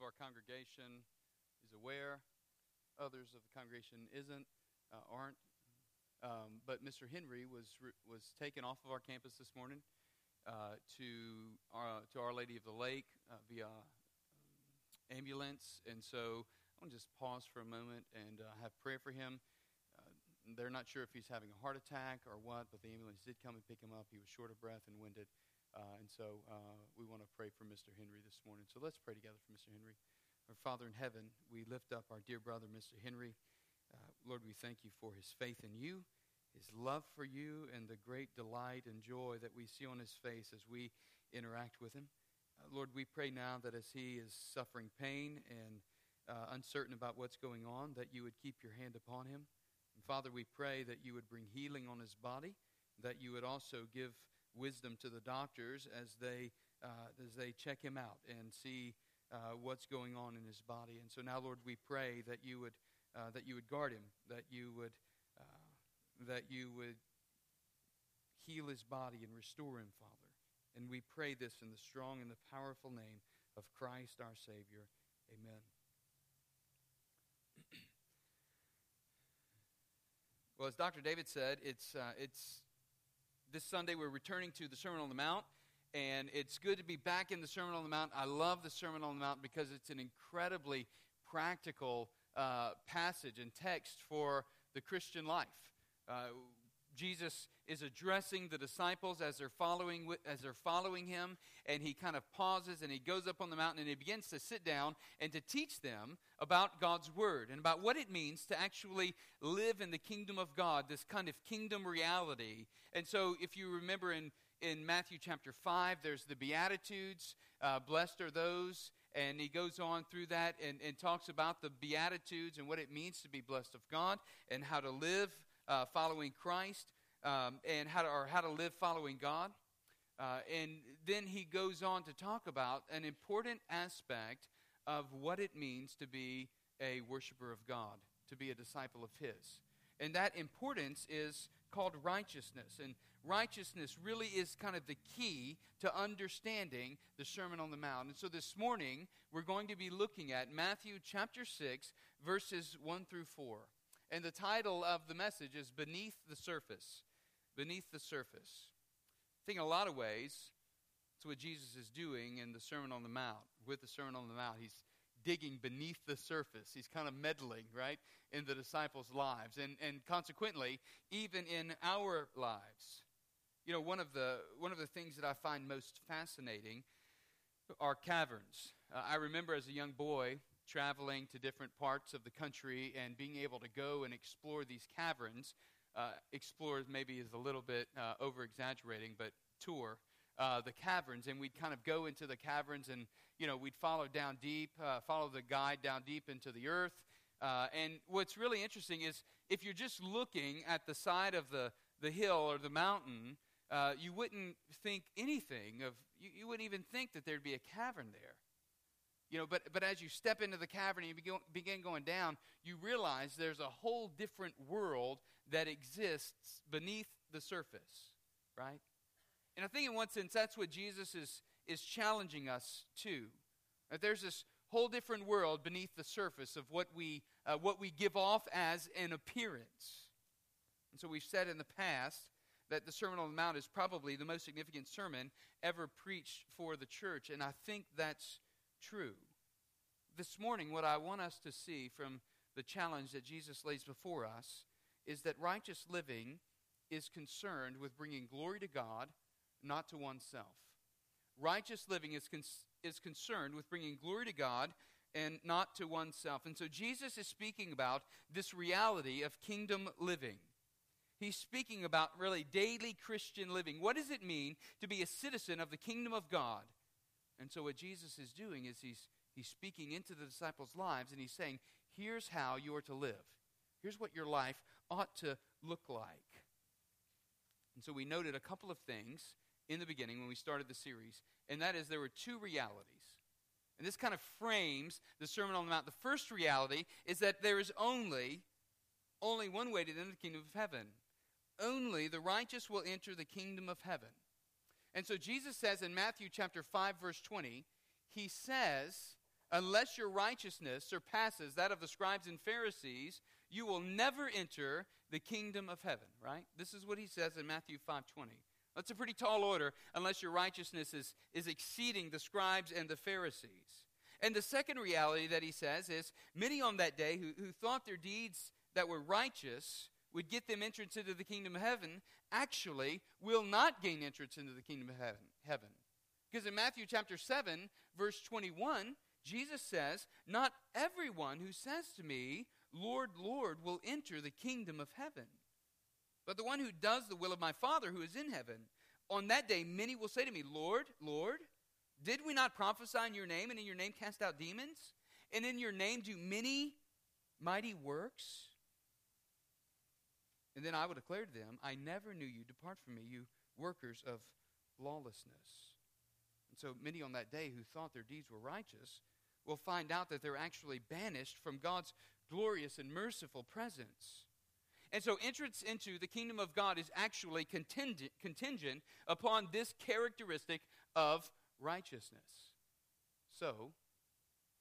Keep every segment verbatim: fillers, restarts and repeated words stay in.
of our congregation is aware. Others of the congregation isn't, uh, aren't. Um, but Mister Henry was was taken off of our campus this morning uh, to our, to Our Lady of the Lake uh, via um, ambulance. And so I want to just pause for a moment and uh, have prayer for him. Uh, they're not sure if he's having a heart attack or what, but the ambulance did come and pick him up. He was short of breath and winded. Uh, and so uh, we want to pray for Mister Henry this morning. So let's pray together for Mister Henry. Our Father in heaven, we lift up our dear brother, Mister Henry. Uh, Lord, we thank you for his faith in you, his love for you, and the great delight and joy that we see on his face as we interact with him. Uh, Lord, we pray now that as he is suffering pain and uh, uncertain about what's going on, that you would keep your hand upon him. And Father, we pray that you would bring healing on his body, that you would also give wisdom to the doctors as they uh, as they check him out and see uh, what's going on in his body. And so now, Lord, we pray that you would Uh, that you would guard him, that you would uh, that you would heal his body and restore him, Father. And we pray this in the strong and the powerful name of Christ our Savior. Amen. Well, as Doctor David said, it's uh, it's this Sunday we're returning to the Sermon on the Mount, and it's good to be back in the Sermon on the Mount. I love the Sermon on the Mount because it's an incredibly practical Uh, passage and text for the Christian life. Uh, Jesus is addressing the disciples as they're following as they're following him, and he kind of pauses and he goes up on the mountain and he begins to sit down and to teach them about God's word and about what it means to actually live in the kingdom of God, this kind of kingdom reality. And so, if you remember in in Matthew chapter five, there's the Beatitudes. Uh, blessed are those. And he goes on through that and, and talks about the Beatitudes and what it means to be blessed of God and how to live uh, following Christ um, and how to, or how to live following God. Uh, and then he goes on to talk about an important aspect of what it means to be a worshiper of God, to be a disciple of his. And that importance is called righteousness. And righteousness really is kind of the key to understanding the Sermon on the Mount. And so this morning, we're going to be looking at Matthew chapter six, verses one through four. And the title of the message is Beneath the Surface. Beneath the Surface. I think in a lot of ways, it's what Jesus is doing in the Sermon on the Mount. With the Sermon on the Mount, he's digging beneath the surface. He's kind of meddling, right, in the disciples' lives. And and consequently, even in our lives. You know, one of the one of the things that I find most fascinating are caverns. Uh, I remember as a young boy traveling to different parts of the country and being able to go and explore these caverns. Uh, explore maybe is a little bit uh, over-exaggerating, but tour. Uh, the caverns, and we'd kind of go into the caverns, and you know we'd follow down deep, uh, follow the guide down deep into the earth. Uh, and what's really interesting is if you're just looking at the side of the, the hill or the mountain, uh, you wouldn't think anything of you, you wouldn't even think that there'd be a cavern there, you know. But but as you step into the cavern and you begin, begin going down, you realize there's a whole different world that exists beneath the surface, right? And I think in one sense, that's what Jesus is, is challenging us to. That there's this whole different world beneath the surface of what we uh, what we give off as an appearance. And so we've said in the past that the Sermon on the Mount is probably the most significant sermon ever preached for the church. And I think that's true. This morning, what I want us to see from the challenge that Jesus lays before us is that righteous living is concerned with bringing glory to God, not to oneself. Righteous living is con- is concerned with bringing glory to God and not to oneself. And so Jesus is speaking about this reality of kingdom living. He's speaking about really daily Christian living. What does it mean to be a citizen of the kingdom of God? And so what Jesus is doing is he's he's speaking into the disciples' lives, and he's saying, here's how you are to live. Here's what your life ought to look like. And so we noted a couple of things in the beginning when we started the series, and that is there were two realities. And this kind of frames the Sermon on the Mount. The first reality is that there is only, only one way to enter the kingdom of heaven. Only the righteous will enter the kingdom of heaven. And so Jesus says in Matthew chapter five, verse twenty, he says unless your righteousness surpasses that of the scribes and Pharisees, you will never enter the kingdom of heaven, right? This is what he says in Matthew five twenty. That's a pretty tall order, unless your righteousness is, is exceeding the scribes and the Pharisees. And the second reality that he says is, many on that day who, who thought their deeds that were righteous would get them entrance into the kingdom of heaven, actually will not gain entrance into the kingdom of heaven. heaven. Because in Matthew chapter seven, verse twenty-one, Jesus says, not everyone who says to me, Lord, Lord, will enter the kingdom of heaven, but the one who does the will of my Father who is in heaven. On that day, many will say to me, Lord, Lord, did we not prophesy in your name, and in your name cast out demons, and in your name do many mighty works? And then I will declare to them, I never knew you. Depart from me, you workers of lawlessness. And so many on that day who thought their deeds were righteous will find out that they're actually banished from God's glorious and merciful presence. And so entrance into the kingdom of God is actually contingent, contingent upon this characteristic of righteousness. So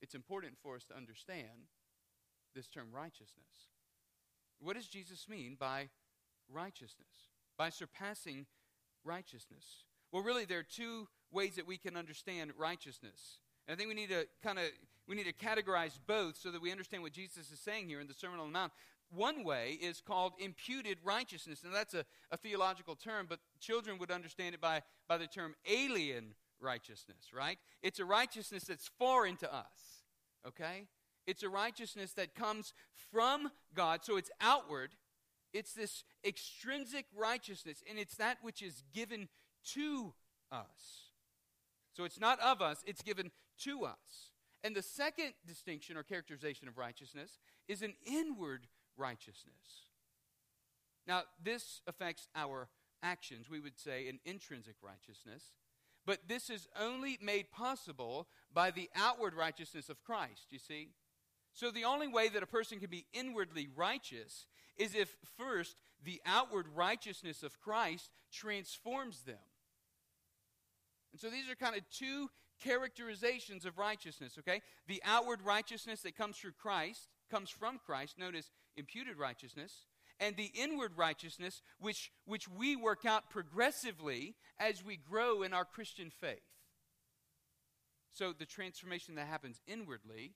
it's important for us to understand this term righteousness. What does Jesus mean by righteousness, by surpassing righteousness? Well, really, there are two ways that we can understand righteousness. And I think we need to kind of, we need to categorize both so that we understand what Jesus is saying here in the Sermon on the Mount. One way is called imputed righteousness, and that's a, a theological term, but children would understand it by, by the term alien righteousness, right? It's a righteousness that's foreign to us, okay? It's a righteousness that comes from God, so it's outward. It's this extrinsic righteousness, and it's that which is given to us. So it's not of us, it's given to us. And the second distinction or characterization of righteousness is an inward righteousness. Now, this affects our actions. We would say an intrinsic righteousness. But this is only made possible by the outward righteousness of Christ, you see? So the only way that a person can be inwardly righteous is if first the outward righteousness of Christ transforms them. And so these are kind of two characterizations of righteousness, okay? The outward righteousness that comes through Christ, comes from Christ, known as imputed righteousness, and the inward righteousness which, which we work out progressively as we grow in our Christian faith. So the transformation that happens inwardly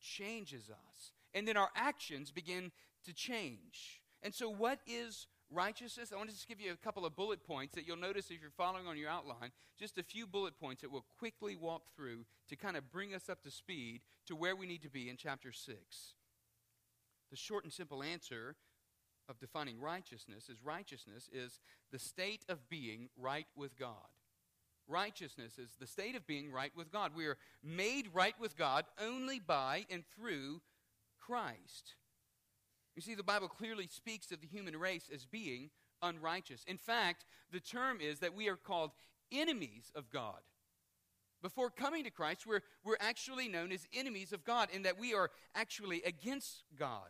changes us, and then our actions begin to change. And so what is righteousness? I want to just give you a couple of bullet points that you'll notice if you're following on your outline, just a few bullet points that we'll quickly walk through to kind of bring us up to speed to where we need to be in chapter six. The short and simple answer of defining righteousness is righteousness is the state of being right with God. Righteousness is the state of being right with God. We are made right with God only by and through Christ. You see, the Bible clearly speaks of the human race as being unrighteous. In fact, the term is that we are called enemies of God. Before coming to Christ, we're, we're actually known as enemies of God, in that we are actually against God.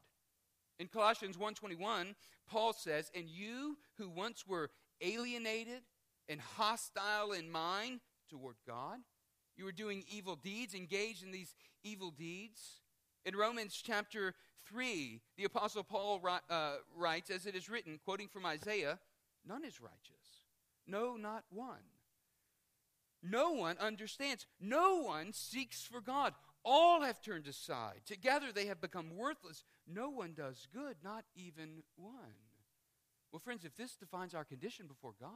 In Colossians one twenty-one, Paul says, and you who once were alienated and hostile in mind toward God. You were doing evil deeds, engaged in these evil deeds. In Romans chapter three, the Apostle Paul ri- uh, writes, as it is written, quoting from Isaiah, none is righteous, no, not one. No one understands, no one seeks for God. All have turned aside. Together they have become worthless. No one does good, not even one. Well, friends, if this defines our condition before God,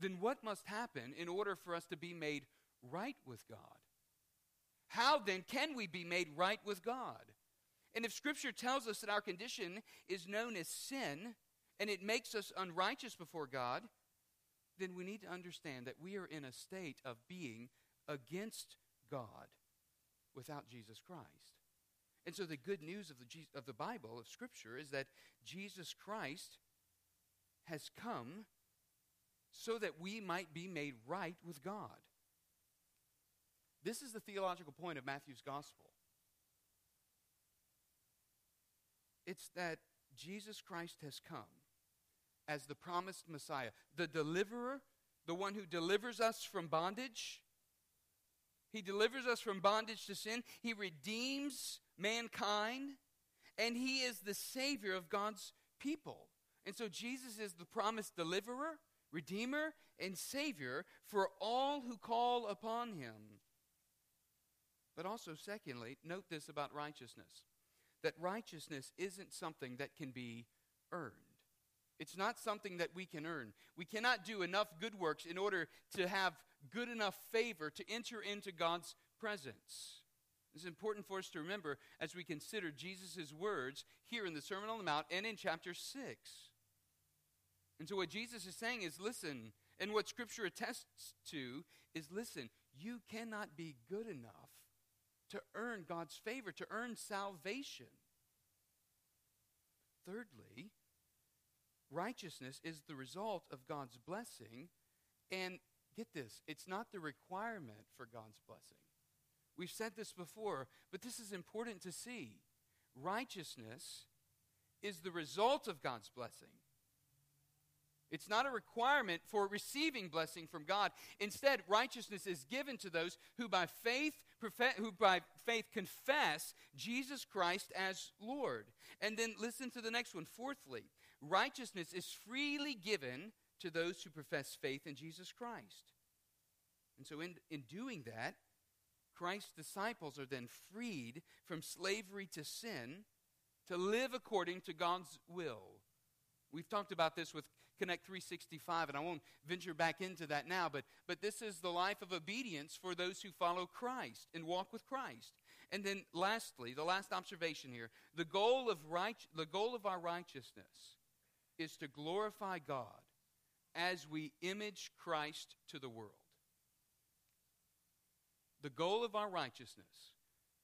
then what must happen in order for us to be made right with God? How then can we be made right with God? And if Scripture tells us that our condition is known as sin, and it makes us unrighteous before God, then we need to understand that we are in a state of being against God without Jesus Christ. And so the good news of the, Je- of the Bible, of Scripture, is that Jesus Christ has come so that we might be made right with God. This is the theological point of Matthew's gospel. It's that Jesus Christ has come as the promised Messiah, the deliverer, the one who delivers us from bondage, He delivers us from bondage to sin. He redeems mankind. And he is the Savior of God's people. And so Jesus is the promised deliverer, redeemer, and Savior for all who call upon him. But also, secondly, note this about righteousness, that righteousness isn't something that can be earned. It's not something that we can earn. We cannot do enough good works in order to have good enough favor to enter into God's presence. It's important for us to remember as we consider Jesus' words here in the Sermon on the Mount and in chapter six. And so what Jesus is saying is, listen, and what Scripture attests to is, listen, you cannot be good enough to earn God's favor, to earn salvation. Thirdly, righteousness is the result of God's blessing, and get this, it's not the requirement for God's blessing. We've said this before, but this is important to see. Righteousness is the result of God's blessing. It's not a requirement for receiving blessing from God. Instead, righteousness is given to those who by faith profe- who by faith confess Jesus Christ as Lord. And then listen to the next one. Fourthly, righteousness is freely given to those who profess faith in Jesus Christ. And so in, in doing that, Christ's disciples are then freed from slavery to sin to live according to God's will. We've talked about this with Connect three sixty-five, and I won't venture back into that now, but, but this is the life of obedience for those who follow Christ and walk with Christ. And then lastly, the last observation here, the goal of right, the goal of our righteousness is to glorify God as we image Christ to the world. The goal of our righteousness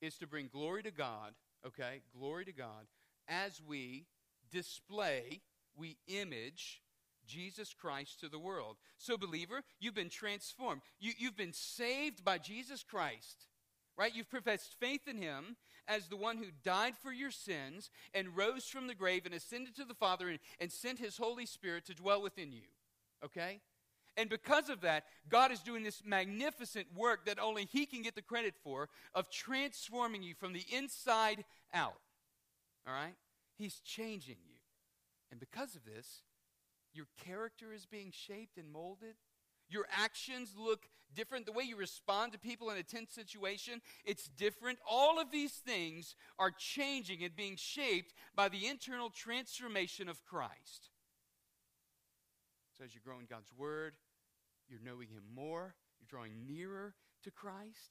is to bring glory to God, okay, glory to God, as we display, we image Jesus Christ to the world. So, believer, you've been transformed. You, you've been saved by Jesus Christ, right? You've professed faith in him as the one who died for your sins and rose from the grave and ascended to the Father and, and sent his Holy Spirit to dwell within you, okay? And because of that, God is doing this magnificent work that only he can get the credit for of transforming you from the inside out, all right? He's changing you. And because of this, your character is being shaped and molded. Your actions look different. The way you respond to people in a tense situation, it's different. All of these things are changing and being shaped by the internal transformation of Christ. So as you grow in God's Word, you're knowing him more, you're drawing nearer to Christ.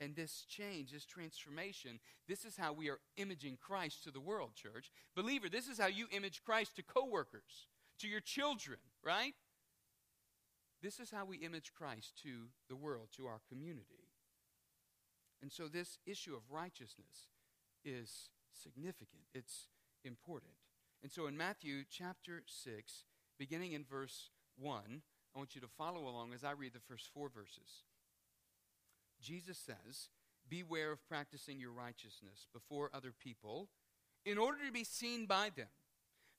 And this change, this transformation, this is how we are imaging Christ to the world, church. Believer, this is how you image Christ to coworkers, to your children, right? This is how we image Christ to the world, to our community. And so this issue of righteousness is significant. It's important. And so in Matthew chapter six, beginning in verse one, I want you to follow along as I read the first four verses. Jesus says, beware of practicing your righteousness before other people in order to be seen by them,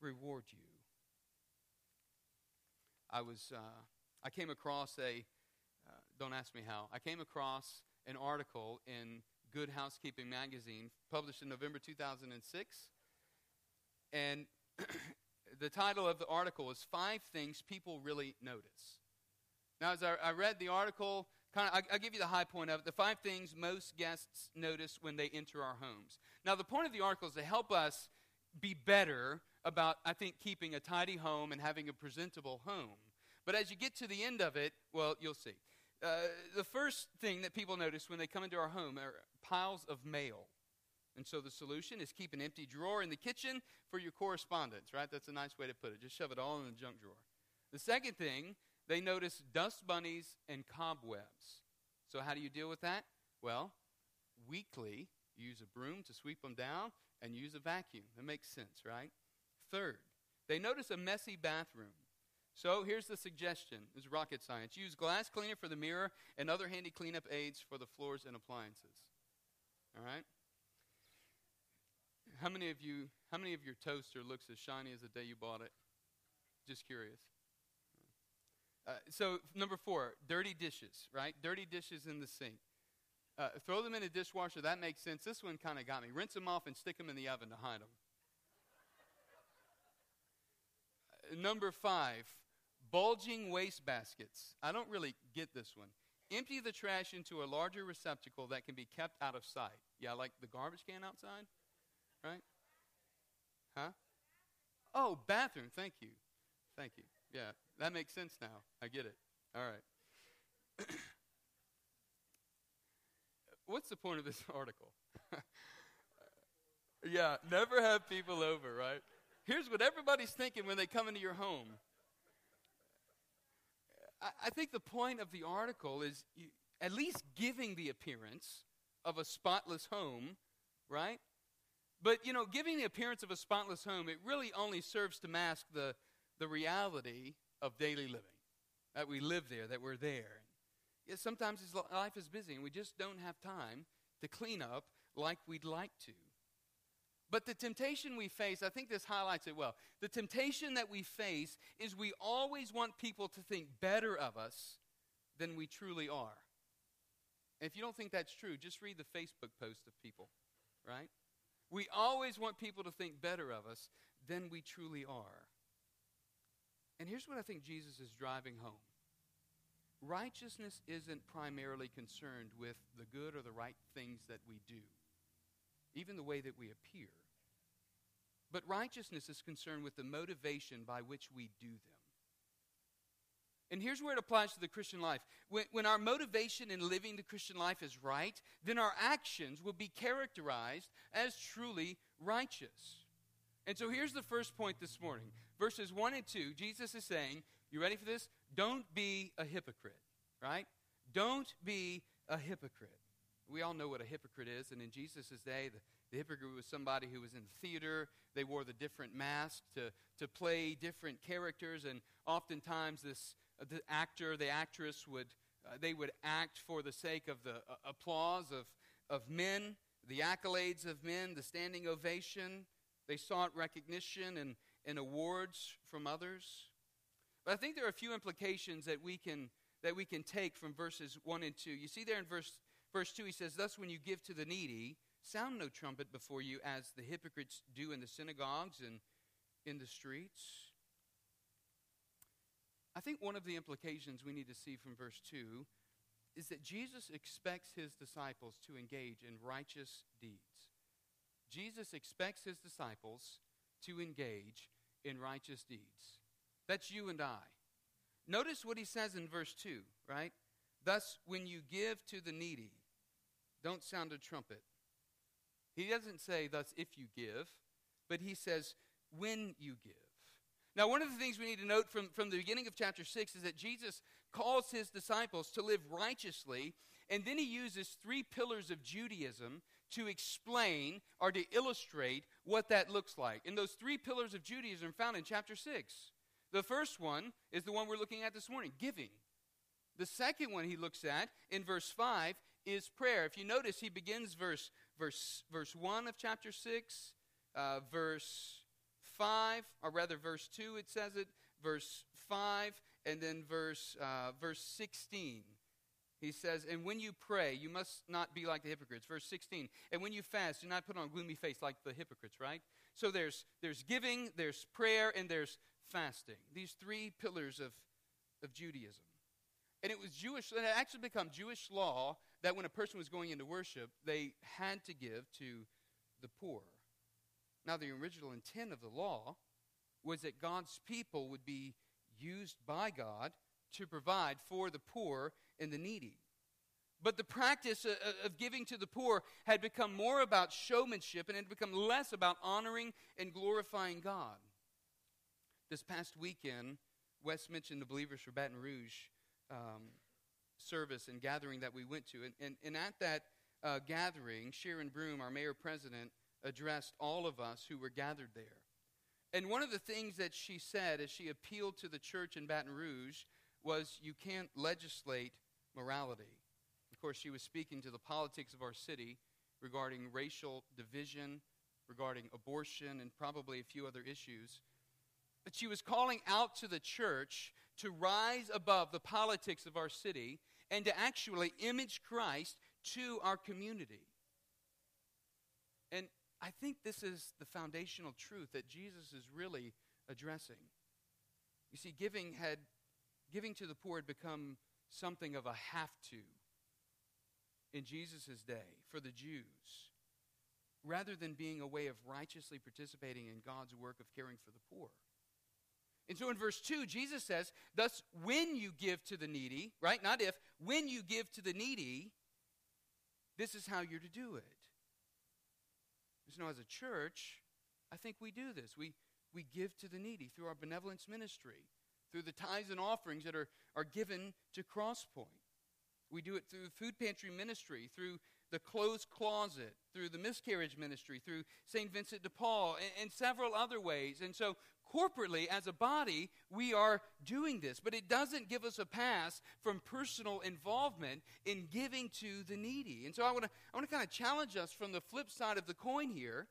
reward you. I was, uh, I came across a, uh, don't ask me how, I came across an article in Good Housekeeping magazine, published in November two thousand six, and the title of the article is Five Things People Really Notice. Now, as I, I read the article, kind of, I'll give you the high point of it, the five things most guests notice when they enter our homes. Now, the point of the article is to help us be better about, I think, keeping a tidy home and having a presentable home. But as you get to the end of it, well, you'll see. Uh, the first thing that people notice when they come into our home are piles of mail. And so the solution is keep an empty drawer in the kitchen for your correspondence, right? That's a nice way to put it. Just shove it all in the junk drawer. The second thing, they notice dust bunnies and cobwebs. So how do you deal with that? Well, weekly, use a broom to sweep them down and use a vacuum. That makes sense, right? Third, they notice a messy bathroom. So here's the suggestion. It's rocket science. Use glass cleaner for the mirror and other handy cleanup aids for the floors and appliances. All right? How many of you, how many of your toaster looks as shiny as the day you bought it? Just curious. Uh, so number four, dirty dishes, right? Dirty dishes in the sink. Uh, throw them in a dishwasher. That makes sense. This one kind of got me. Rinse them off and stick them in the oven to hide them. uh, number five, bulging waste baskets. I don't really get this one. Empty the trash into a larger receptacle that can be kept out of sight. Yeah, like the garbage can outside, right? Huh? Oh, bathroom. Thank you. Thank you. Yeah, that makes sense now. I get it. All right. What's the point of this article? Yeah, never have people over, right? Here's what everybody's thinking when they come into your home. I, I think the point of the article is you, at least giving the appearance of a spotless home, right? But, you know, giving the appearance of a spotless home, it really only serves to mask the, the reality of daily living, that we live there, that we're there. Yeah, sometimes life is busy, and we just don't have time to clean up like we'd like to. But the temptation we face, I think this highlights it well. The temptation that we face is we always want people to think better of us than we truly are. And if you don't think that's true, just read the Facebook post of people, right? We always want people to think better of us than we truly are. And here's what I think Jesus is driving home. Righteousness isn't primarily concerned with the good or the right things that we do, even the way that we appear. But righteousness is concerned with the motivation by which we do them. And here's where it applies to the Christian life. When, when our motivation in living the Christian life is right, then our actions will be characterized as truly righteous. And so here's the first point this morning. Verses one and two, Jesus is saying, you ready for this? Don't be a hypocrite, right? Don't be a hypocrite. We all know what a hypocrite is, and in Jesus' day, the, the hypocrite was somebody who was in theater. They wore the different masks to, to play different characters, and oftentimes this uh, the actor, the actress, would uh, they would act for the sake of the uh, applause of, of men, the accolades of men, the standing ovation. They sought recognition and, and awards from others. But I think there are a few implications that we can that we can take from verses one and two. You see there in verse verse two, he says, "Thus when you give to the needy, sound no trumpet before you, as the hypocrites do in the synagogues and in the streets." I think one of the implications we need to see from verse two is that Jesus expects his disciples to engage in righteous deeds. Jesus expects his disciples to engage in righteous deeds. That's you and I. Notice what he says in verse two, right? Thus, when you give to the needy, don't sound a trumpet. He doesn't say, thus, if you give, but he says, when you give. Now, one of the things we need to note from, from the beginning of chapter six is that Jesus calls his disciples to live righteously, and then he uses three pillars of Judaism to explain or to illustrate what that looks like. And those three pillars of Judaism are found in chapter six. The first one is the one we're looking at this morning, giving. The second one he looks at in verse five is prayer. If you notice, he begins verse verse verse one of chapter six, uh, verse five, or rather verse two it says it, verse five, and then verse uh, verse sixteen. He says, and when you pray, you must not be like the hypocrites. Verse sixteen, and when you fast, do not put on a gloomy face like the hypocrites, right? So there's there's giving, there's prayer, and there's fasting. These three pillars of, of Judaism. And it was Jewish, it had actually become Jewish law that when a person was going into worship, they had to give to the poor. Now, the original intent of the law was that God's people would be used by God to provide for the poor and the needy. But the practice of giving to the poor had become more about showmanship and had become less about honoring and glorifying God. This past weekend, Wes mentioned the Believers for Baton Rouge um, service and gathering that we went to. And, and, and at that uh, gathering, Sharon Broome, our mayor president, addressed all of us who were gathered there. And one of the things that she said as she appealed to the church in Baton Rouge was, you can't legislate morality. Of course, she was speaking to the politics of our city regarding racial division, regarding abortion, and probably a few other issues. But she was calling out to the church to rise above the politics of our city and to actually image Christ to our community. And I think this is the foundational truth that Jesus is really addressing. You see, giving had giving to the poor had become something of a have-to in Jesus' day for the Jews, rather than being a way of righteously participating in God's work of caring for the poor. And so in verse two, Jesus says, thus when you give to the needy, right? Not if, when you give to the needy, this is how you're to do it. So now as a church, I think we do this. We we give to the needy through our benevolence ministry, through the tithes and offerings that are, are given to Crosspoint. We do it through food pantry ministry, through the closed closet, through the miscarriage ministry, through Saint Vincent de Paul, and, and several other ways. And so corporately, as a body, we are doing this. But it doesn't give us a pass from personal involvement in giving to the needy. And so I want to I want to kind of challenge us from the flip side of the coin here.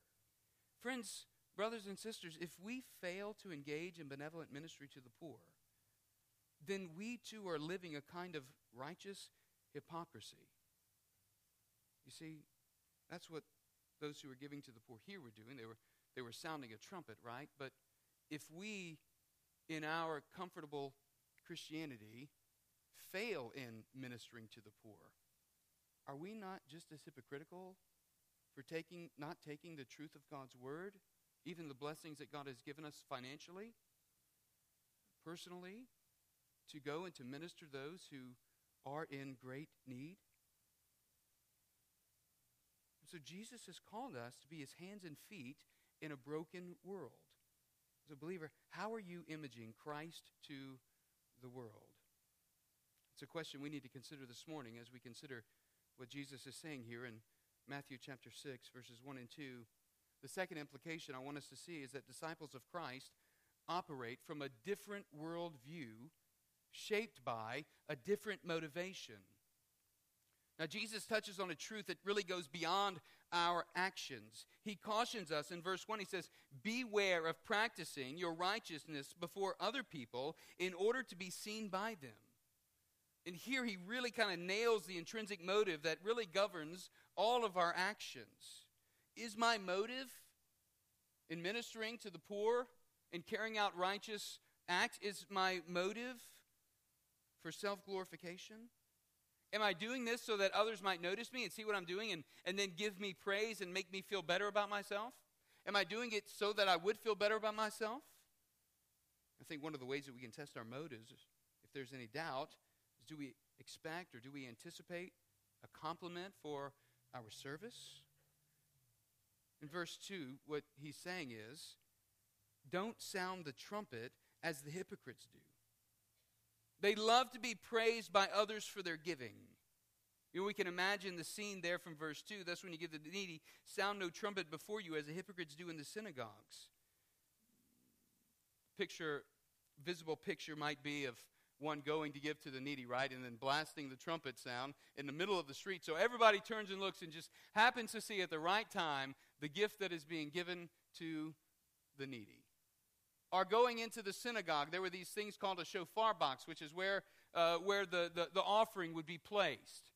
Friends, brothers and sisters, if we fail to engage in benevolent ministry to the poor, then we too are living a kind of righteous hypocrisy. You see, that's what those who were giving to the poor here were doing. They were they were sounding a trumpet, right? But if we, in our comfortable Christianity, fail in ministering to the poor, are we not just as hypocritical for taking not taking the truth of God's word, even the blessings that God has given us financially, personally, to go and to minister those who are in great need? So Jesus has called us to be his hands and feet in a broken world. As a believer, how are you imaging Christ to the world? It's a question we need to consider this morning as we consider what Jesus is saying here in Matthew chapter six, verses one and two. The second implication I want us to see is that disciples of Christ operate from a different worldview shaped by a different motivation. Now, Jesus touches on a truth that really goes beyond our actions. He cautions us in verse one. He says, beware of practicing your righteousness before other people in order to be seen by them. And here he really kind of nails the intrinsic motive that really governs all of our actions. Is my motive in ministering to the poor and carrying out righteous acts, is my motive for self-glorification? Am I doing this so that others might notice me and see what I'm doing and, and then give me praise and make me feel better about myself? Am I doing it so that I would feel better about myself? I think one of the ways that we can test our motives, if there's any doubt, is do we expect or do we anticipate a compliment for our service? In verse two, what he's saying is, don't sound the trumpet as the hypocrites do. They love to be praised by others for their giving. You know, we can imagine the scene there from verse two. That's when you give the needy, sound no trumpet before you as the hypocrites do in the synagogues. Picture, visible picture might be of one going to give to the needy, right, and then blasting the trumpet sound in the middle of the street. So everybody turns and looks and just happens to see at the right time the gift that is being given to the needy. Are going into the synagogue, there were these things called a shofar box, which is where uh, where the, the, the offering would be placed.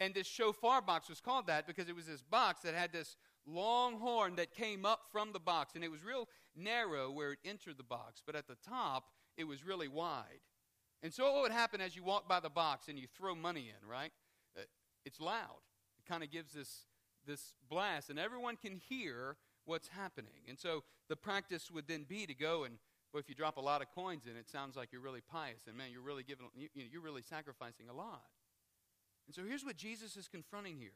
And this shofar box was called that because it was this box that had this long horn that came up from the box. And it was real narrow where it entered the box, but at the top, it was really wide. And so what would happen as you walk by the box and you throw money in, right? It's loud. It kind of gives this this blast, and everyone can hear what's happening. And so the practice would then be to go and, well, if you drop a lot of coins in, it sounds like you're really pious, and man, you're really giving, you, you're really sacrificing a lot. And so here's what Jesus is confronting here.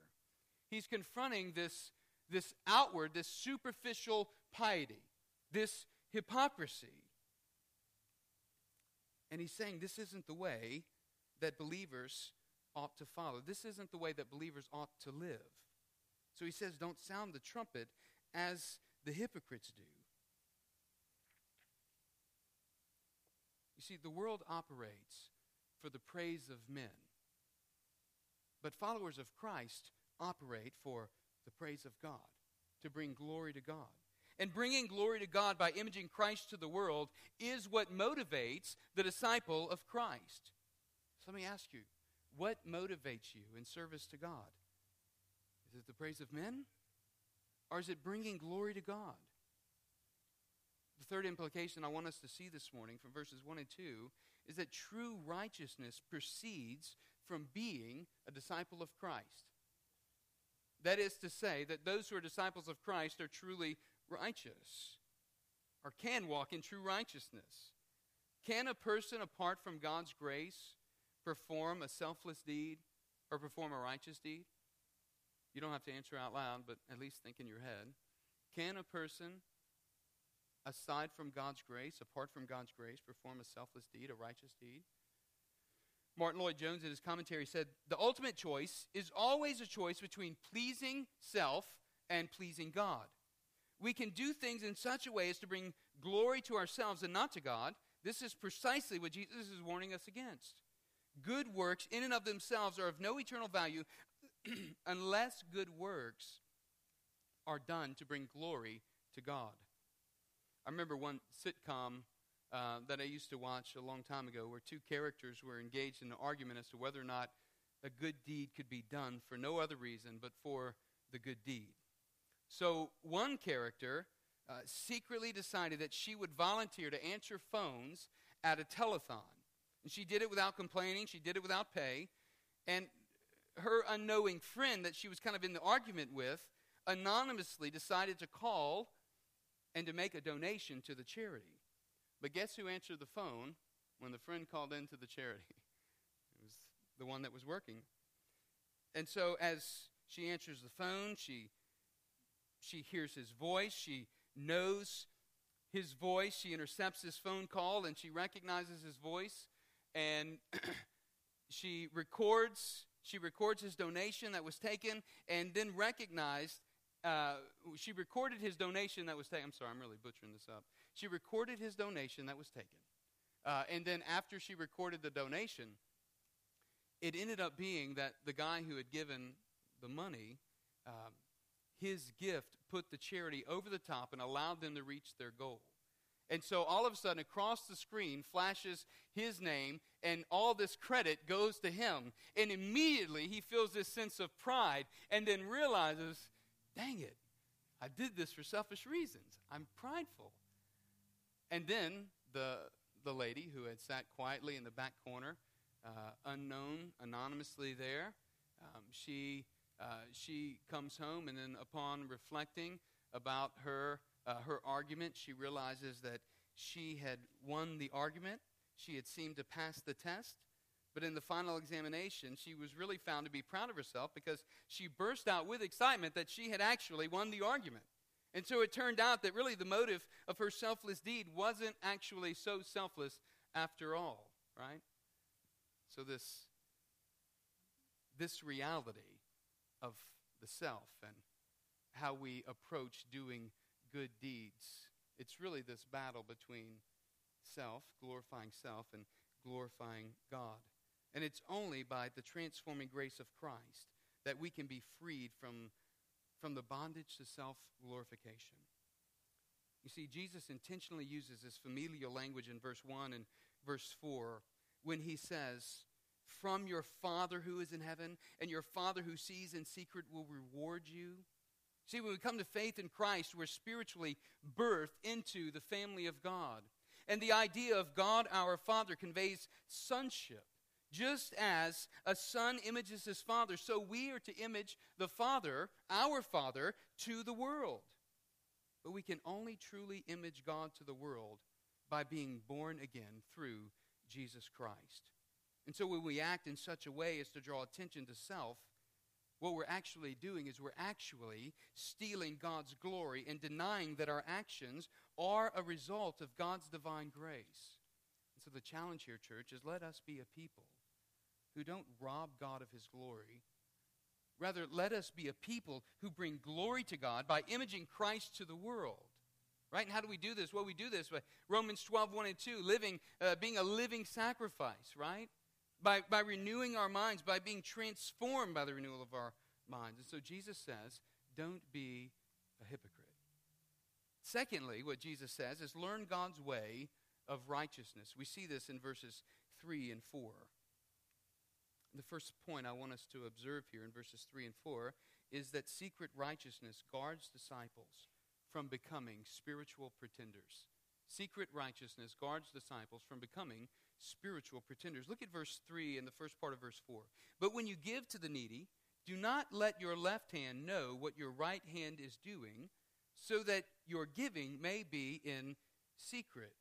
He's confronting this, this outward, this superficial piety, this hypocrisy. And he's saying this isn't the way that believers ought to follow. This isn't the way that believers ought to live. So he says, don't sound the trumpet as the hypocrites do. You see, the world operates for the praise of men, but followers of Christ operate for the praise of God, to bring glory to God. And bringing glory to God by imaging Christ to the world is what motivates the disciple of Christ. So let me ask you, what motivates you in service to God? Is it the praise of men? Or is it bringing glory to God? The third implication I want us to see this morning from verses one and two is that true righteousness proceeds from being a disciple of Christ. That is to say that those who are disciples of Christ are truly righteous, or can walk in true righteousness. Can a person apart from God's grace perform a selfless deed or perform a righteous deed? You don't have to answer out loud, but at least think in your head. Can a person aside from God's grace, apart from God's grace, perform a selfless deed, a righteous deed? Martin Lloyd-Jones in his commentary said, the ultimate choice is always a choice between pleasing self and pleasing God. We can do things in such a way as to bring glory to ourselves and not to God. This is precisely what Jesus is warning us against. Good works in and of themselves are of no eternal value unless good works are done to bring glory to God. I remember one sitcom uh, that I used to watch a long time ago where two characters were engaged in an argument as to whether or not a good deed could be done for no other reason but for the good deed. So one character uh, secretly decided that she would volunteer to answer phones at a telethon. And she did it without complaining. She did it without pay. And her unknowing friend that she was kind of in the argument with anonymously decided to call and to make a donation to the charity. But guess who answered the phone when the friend called in to the charity? It was the one that was working. And so as she answers the phone, she she hears his voice, she knows his voice, she intercepts his phone call, and she recognizes his voice, and she records she records his donation that was taken, and then recognized Uh, she recorded his donation that was taken. I'm sorry, I'm really butchering this up. She recorded his donation that was taken. Uh, and then after she recorded the donation, it ended up being that the guy who had given the money, uh, his gift put the charity over the top and allowed them to reach their goal. And so all of a sudden, across the screen flashes his name, and all this credit goes to him. And immediately he feels this sense of pride and then realizes, dang it, I did this for selfish reasons. I'm prideful. And then the the lady who had sat quietly in the back corner, uh, unknown, anonymously there, um, she uh, she comes home, and then upon reflecting about her uh, her argument, she realizes that she had won the argument. She had seemed to pass the test. But in the final examination, she was really found to be proud of herself because she burst out with excitement that she had actually won the argument. And so it turned out that really the motive of her selfless deed wasn't actually so selfless after all, right? So this, this reality of the self and how we approach doing good deeds, it's really this battle between self, glorifying self, and glorifying God. And it's only by the transforming grace of Christ that we can be freed from, from the bondage to self-glorification. You see, Jesus intentionally uses this familial language in verse one and verse four when he says, from your Father who is in heaven, and your Father who sees in secret will reward you. See, when we come to faith in Christ, we're spiritually birthed into the family of God. And the idea of God our Father conveys sonship. Just as a son images his father, so we are to image the Father, our Father, to the world. But we can only truly image God to the world by being born again through Jesus Christ. And so when we act in such a way as to draw attention to self, what we're actually doing is we're actually stealing God's glory and denying that our actions are a result of God's divine grace. And so the challenge here, church, is let us be a people who don't rob God of his glory. Rather, let us be a people who bring glory to God by imaging Christ to the world. Right? And how do we do this? Well, we do this by Romans twelve, one and two, living, uh, being a living sacrifice, right? By, by renewing our minds, by being transformed by the renewal of our minds. And so Jesus says, don't be a hypocrite. Secondly, what Jesus says is learn God's way of righteousness. We see this in verses three and four. The first point I want us to observe here in verses three and four is that secret righteousness guards disciples from becoming spiritual pretenders. Secret righteousness guards disciples from becoming spiritual pretenders. Look at verse three and the first part of verse four. But when you give to the needy, do not let your left hand know what your right hand is doing, so that your giving may be in secret.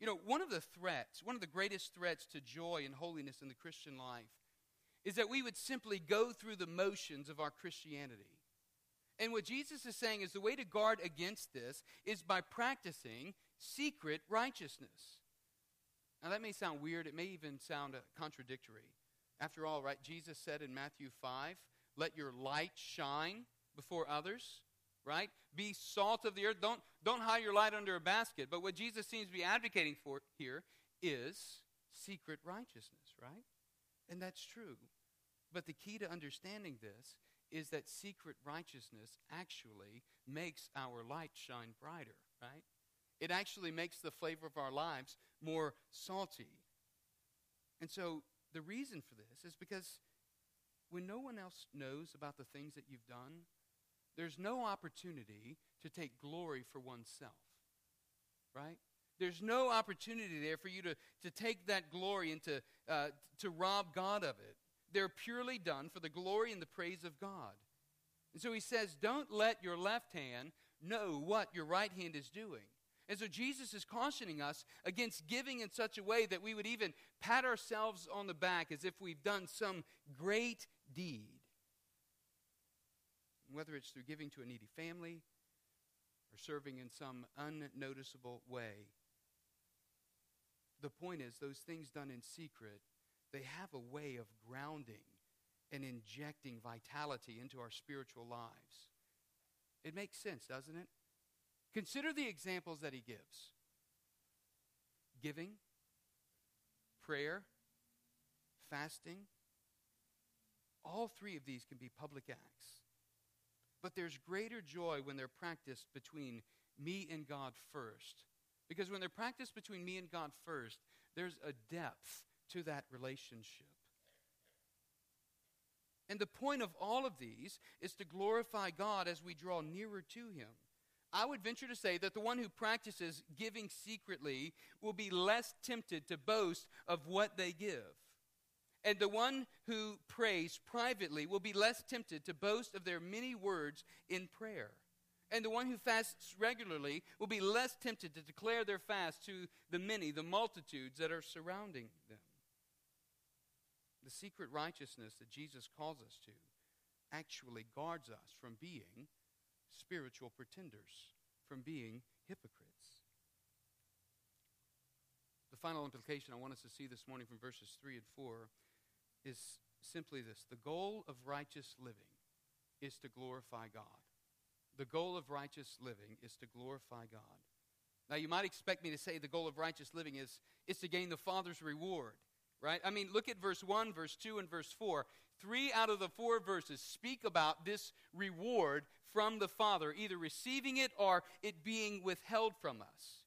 You know, one of the threats, one of the greatest threats to joy and holiness in the Christian life is that we would simply go through the motions of our Christianity. And what Jesus is saying is the way to guard against this is by practicing secret righteousness. Now that may sound weird, it may even sound contradictory. After all, right, Jesus said in Matthew five, let your light shine before others. Right? Be salt of the earth. Don't, don't hide your light under a basket. But what Jesus seems to be advocating for here is secret righteousness, right? And that's true. But the key to understanding this is that secret righteousness actually makes our light shine brighter, right? It actually makes the flavor of our lives more salty. And so the reason for this is because when no one else knows about the things that you've done, there's no opportunity to take glory for oneself, right? There's no opportunity there for you to, to take that glory and to, uh, to rob God of it. They're purely done for the glory and the praise of God. And so he says, don't let your left hand know what your right hand is doing. And so Jesus is cautioning us against giving in such a way that we would even pat ourselves on the back as if we've done some great deed. Whether it's through giving to a needy family or serving in some unnoticeable way. The point is, those things done in secret, they have a way of grounding and injecting vitality into our spiritual lives. It makes sense, doesn't it? Consider the examples that he gives. Giving, prayer, fasting. All three of these can be public acts. But there's greater joy when they're practiced between me and God first. Because when they're practiced between me and God first, there's a depth to that relationship. And the point of all of these is to glorify God as we draw nearer to him. I would venture to say that the one who practices giving secretly will be less tempted to boast of what they give. And the one who prays privately will be less tempted to boast of their many words in prayer. And the one who fasts regularly will be less tempted to declare their fast to the many, the multitudes that are surrounding them. The secret righteousness that Jesus calls us to actually guards us from being spiritual pretenders, from being hypocrites. The final implication I want us to see this morning from verses three and four is simply this. The goal of righteous living is to glorify God. The goal of righteous living is to glorify God. Now, you might expect me to say the goal of righteous living is, is to gain the Father's reward, right? I mean, look at verse one, verse two, and verse four. Three out of the four verses speak about this reward from the Father, either receiving it or it being withheld from us.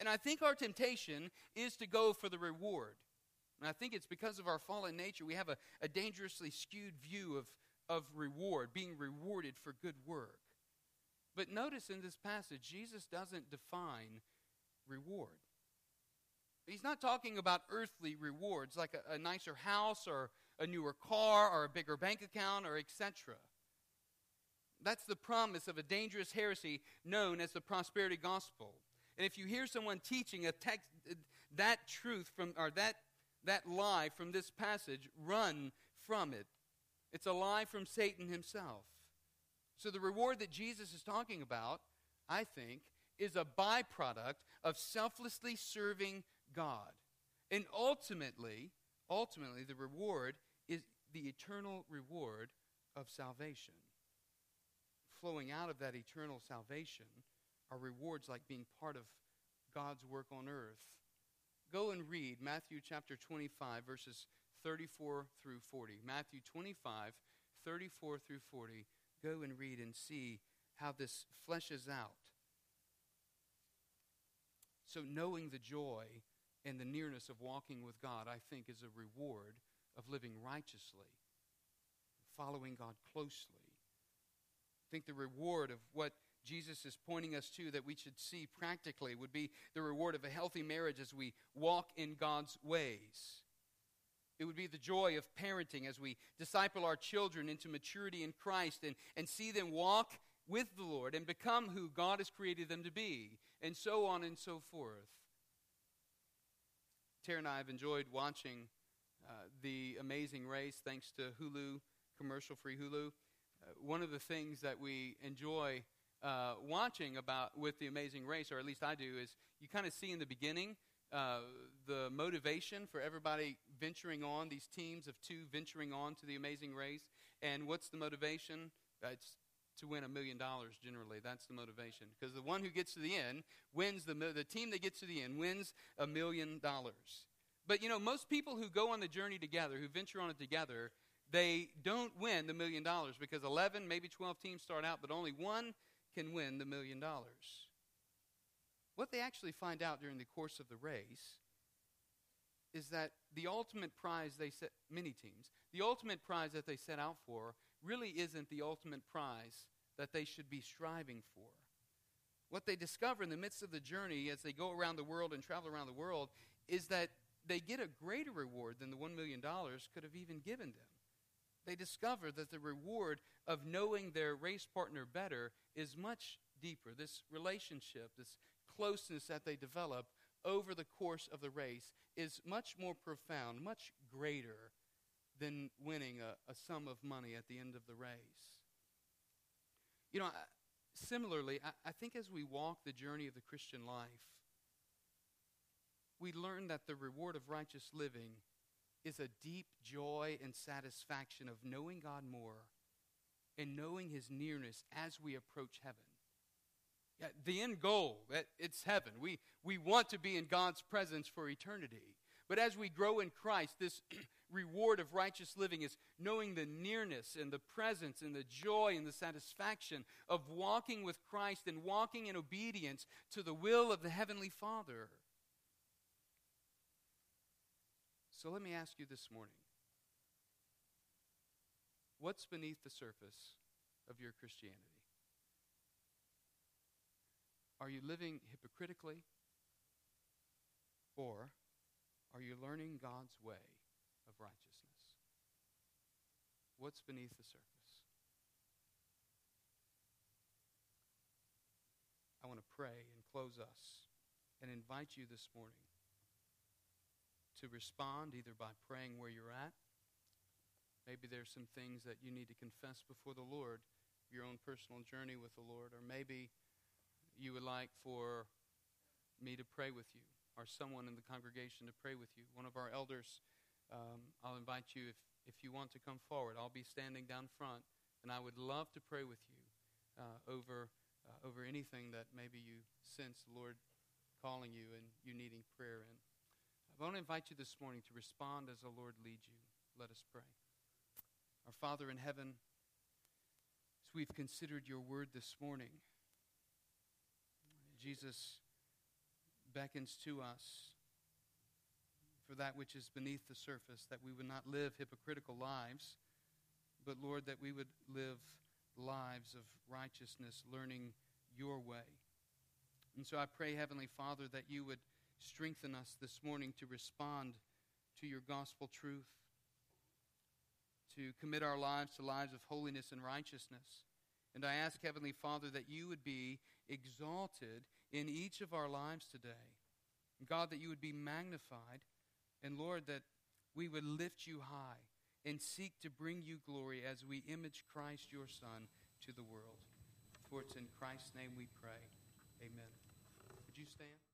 And I think our temptation is to go for the reward. And I think it's because of our fallen nature, we have a, a dangerously skewed view of, of reward, being rewarded for good work. But notice in this passage, Jesus doesn't define reward. He's not talking about earthly rewards like a, a nicer house or a newer car or a bigger bank account or et cetera. That's the promise of a dangerous heresy known as the prosperity gospel. And if you hear someone teaching a text, that truth from or that that lie from this passage, run from it. It's a lie from Satan himself. So the reward that Jesus is talking about, I think, is a byproduct of selflessly serving God. And ultimately, Ultimately, the reward is the eternal reward of salvation. Flowing out of that eternal salvation are rewards like being part of God's work on earth. Go and read Matthew chapter twenty-five, verses thirty-four through forty. Matthew twenty-five, thirty-four through forty. Go and read and see how this fleshes out. So knowing the joy and the nearness of walking with God, I think, is a reward of living righteously, following God closely. I think the reward of what Jesus is pointing us to that we should see practically would be the reward of a healthy marriage as we walk in God's ways. It would be the joy of parenting as we disciple our children into maturity in Christ and, and see them walk with the Lord and become who God has created them to be, and so on and so forth. Tara and I have enjoyed watching uh, The Amazing Race thanks to Hulu, commercial-free Hulu. Uh, one of the things that we enjoy Uh, watching about with The Amazing Race, or at least I do, is you kind of see in the beginning uh, the motivation for everybody venturing on, these teams of two venturing on to The Amazing Race. And what's the motivation? Uh, it's to win a million dollars generally. That's the motivation. Because the one who gets to the end wins, the, the team that gets to the end wins a million dollars. But, you know, most people who go on the journey together, who venture on it together, they don't win the million dollars because eleven, maybe twelve teams start out, but only one can win the million dollars. What they actually find out during the course of the race is that the ultimate prize they set, many teams, the ultimate prize that they set out for really isn't the ultimate prize that they should be striving for. What they discover in the midst of the journey as they go around the world and travel around the world is that they get a greater reward than the one million dollars could have even given them. They discover that the reward of knowing their race partner better is much deeper. This relationship, this closeness that they develop over the course of the race is much more profound, much greater than winning a, a sum of money at the end of the race. You know, I, similarly, I, I think as we walk the journey of the Christian life, we learn that the reward of righteous living is a deep joy and satisfaction of knowing God more and knowing his nearness as we approach heaven. Yeah, the end goal, it's heaven. We, we want to be in God's presence for eternity. But as we grow in Christ, this reward of righteous living is knowing the nearness and the presence and the joy and the satisfaction of walking with Christ and walking in obedience to the will of the Heavenly Father. So let me ask you this morning, what's beneath the surface of your Christianity? Are you living hypocritically, or are you learning God's way of righteousness? What's beneath the surface? I want to pray and close us and invite you this morning to respond either by praying where you're at. Maybe there's some things that you need to confess before the Lord, your own personal journey with the Lord, or maybe you would like for me to pray with you or someone in the congregation to pray with you. One of our elders, um, I'll invite you if, if you want to come forward. I'll be standing down front, and I would love to pray with you uh, over, uh, over anything that maybe you sense the Lord calling you and you needing prayer in. I want to invite you this morning to respond as the Lord leads you. Let us pray. Our Father in heaven, as we've considered your word this morning, Jesus beckons to us for that which is beneath the surface, that we would not live hypocritical lives, but, Lord, that we would live lives of righteousness, learning your way. And so I pray, Heavenly Father, that you would strengthen us this morning to respond to your gospel truth, to commit our lives to lives of holiness and righteousness. And I ask, Heavenly Father, that you would be exalted in each of our lives today. God, that you would be magnified. And Lord, that we would lift you high and seek to bring you glory as we image Christ, your Son, to the world. For it's in Christ's name we pray. Amen. Would you stand?